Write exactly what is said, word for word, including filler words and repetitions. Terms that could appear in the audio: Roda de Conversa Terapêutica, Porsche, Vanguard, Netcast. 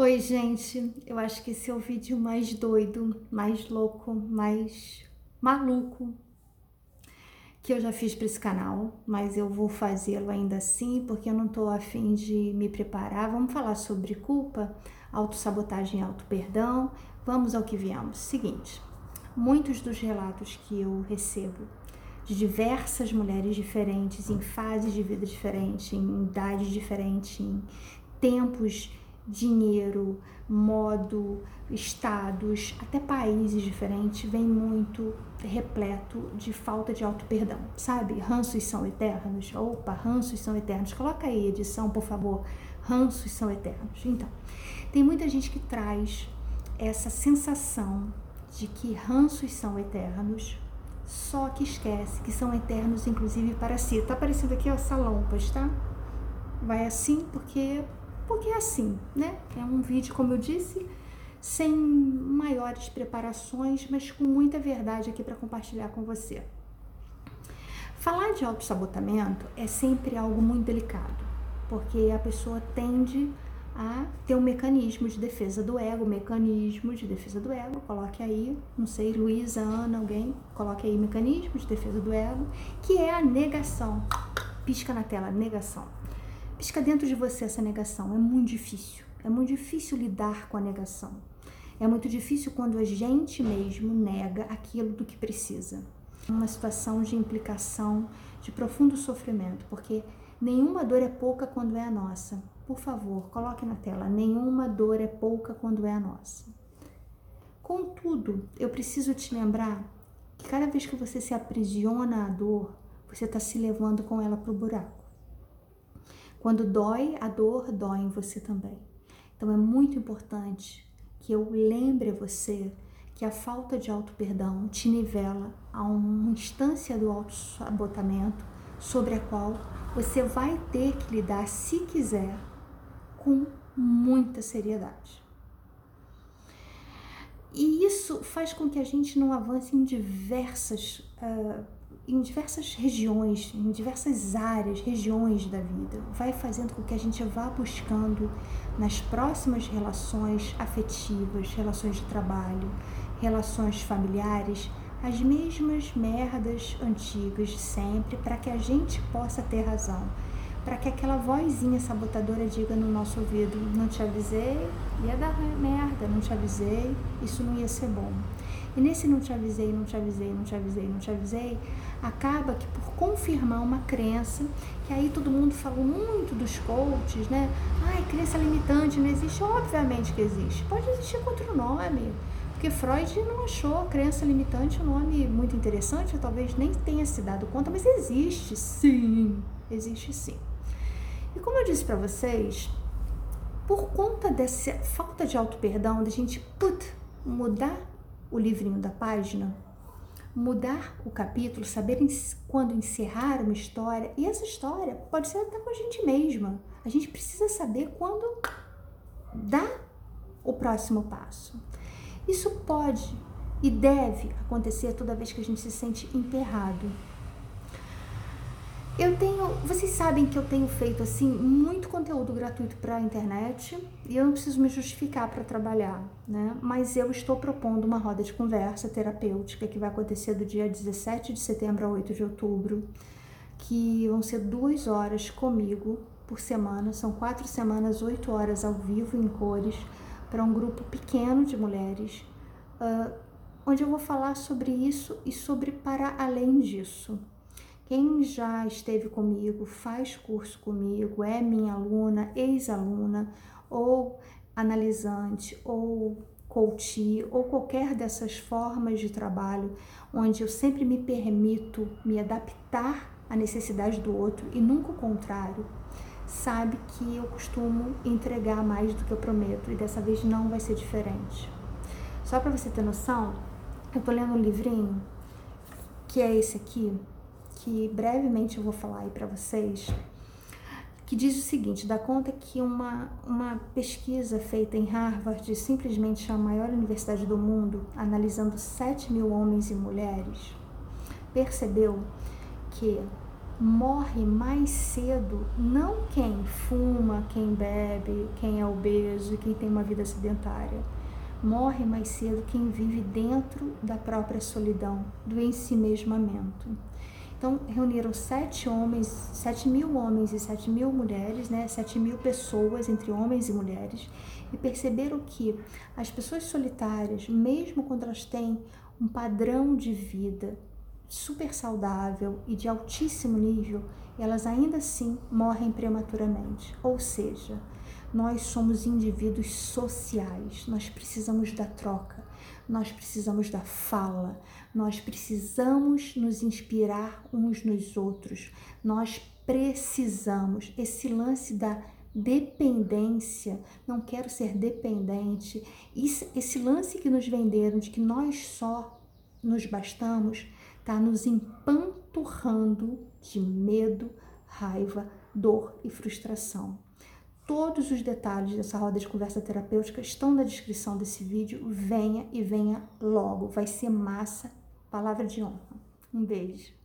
Oi, gente, eu acho que esse é o vídeo mais doido, mais louco, mais maluco que eu já fiz para esse canal, mas eu vou fazê-lo ainda assim porque eu não tô a fim de me preparar. Vamos falar sobre culpa, autossabotagem e autoperdão. Vamos ao que viemos. Seguinte, muitos dos relatos que eu recebo de diversas mulheres diferentes, em fases de vida diferentes, em idade diferente, em tempos, dinheiro, modo, estados, até países diferentes, vem muito repleto de falta de auto-perdão, sabe? Ranços são eternos, opa, ranços são eternos, coloca aí edição, por favor, ranços são eternos. Então, tem muita gente que traz essa sensação de que ranços são eternos, só que esquece que são eternos inclusive para si. Tá aparecendo aqui, ó, salompas, tá? Vai assim porque... Porque é assim, né? É um vídeo, como eu disse, sem maiores preparações, mas com muita verdade aqui para compartilhar com você. Falar de autossabotamento é sempre algo muito delicado, porque a pessoa tende a ter um mecanismo de defesa do ego, mecanismo de defesa do ego, coloque aí, não sei, Luísa, Ana, alguém, coloque aí mecanismo de defesa do ego, que é a negação. Pisca na tela, negação. Pisca dentro de você essa negação, é muito difícil, é muito difícil lidar com a negação, é muito difícil quando a gente mesmo nega aquilo do que precisa. Uma situação de implicação, de profundo sofrimento, porque nenhuma dor é pouca quando é a nossa. Por favor, coloque na tela, nenhuma dor é pouca quando é a nossa. Contudo, eu preciso te lembrar que cada vez que você se aprisiona à dor, você está se levando com ela para o buraco. Quando dói, a dor dói em você também. Então é muito importante que eu lembre a você que a falta de auto-perdão te nivela a uma instância do autossabotamento sobre a qual você vai ter que lidar, se quiser, com muita seriedade. E isso faz com que a gente não avance em diversas uh, em diversas regiões, em diversas áreas, regiões da vida, vai fazendo com que a gente vá buscando nas próximas relações afetivas, relações de trabalho, relações familiares, as mesmas merdas antigas de sempre, para que a gente possa ter razão, para que aquela vozinha sabotadora diga no nosso ouvido, não te avisei, ia dar merda, não te avisei, isso não ia ser bom. E nesse não te avisei, não te avisei, não te avisei, não te avisei, acaba que por confirmar uma crença, que aí todo mundo falou muito dos coaches, né? Ai, crença limitante não existe, obviamente que existe. Pode existir com outro nome, porque Freud não achou crença limitante um nome muito interessante, eu talvez nem tenha se dado conta, mas existe sim, existe sim. E como eu disse pra vocês, por conta dessa falta de auto-perdão, da gente put, mudar o livrinho da página, mudar o capítulo, saber quando encerrar uma história, e essa história pode ser até com a gente mesma, a gente precisa saber quando dar o próximo passo. Isso pode e deve acontecer toda vez que a gente se sente emperrado. Eu tenho, vocês sabem que eu tenho feito assim muito conteúdo gratuito para a internet e eu não preciso me justificar para trabalhar, né? Mas eu estou propondo uma roda de conversa terapêutica que vai acontecer do dia dezessete de setembro a oito de outubro, que vão ser duas horas comigo por semana, são quatro semanas, oito horas ao vivo em cores para um grupo pequeno de mulheres, uh, onde eu vou falar sobre isso e sobre para além disso. Quem já esteve comigo, faz curso comigo, é minha aluna, ex-aluna, ou analisante, ou coach, ou qualquer dessas formas de trabalho, onde eu sempre me permito me adaptar à necessidade do outro e nunca o contrário, sabe que eu costumo entregar mais do que eu prometo e dessa vez não vai ser diferente. Só para você ter noção, eu tô lendo um livrinho, que é esse aqui, que brevemente eu vou falar aí para vocês, que diz o seguinte, dá conta que uma, uma pesquisa feita em Harvard, simplesmente a maior universidade do mundo, analisando sete mil homens e mulheres, percebeu que morre mais cedo, não quem fuma, quem bebe, quem é obeso, quem tem uma vida sedentária. Morre mais cedo quem vive dentro da própria solidão, do ensimesmamento. Então, reuniram sete homens, sete mil homens e sete mil mulheres, né? Sete mil pessoas, entre homens e mulheres, e perceberam que as pessoas solitárias, mesmo quando elas têm um padrão de vida super saudável e de altíssimo nível, elas ainda assim morrem prematuramente. Ou seja, nós somos indivíduos sociais, nós precisamos da troca, nós precisamos da fala, nós precisamos nos inspirar uns nos outros, nós precisamos, esse lance da dependência, não quero ser dependente, esse lance que nos venderam de que nós só nos bastamos, está nos empanturrando de medo, raiva, dor e frustração. Todos os detalhes dessa roda de conversa terapêutica estão na descrição desse vídeo. Venha e venha logo. Vai ser massa. Palavra de honra. Um beijo.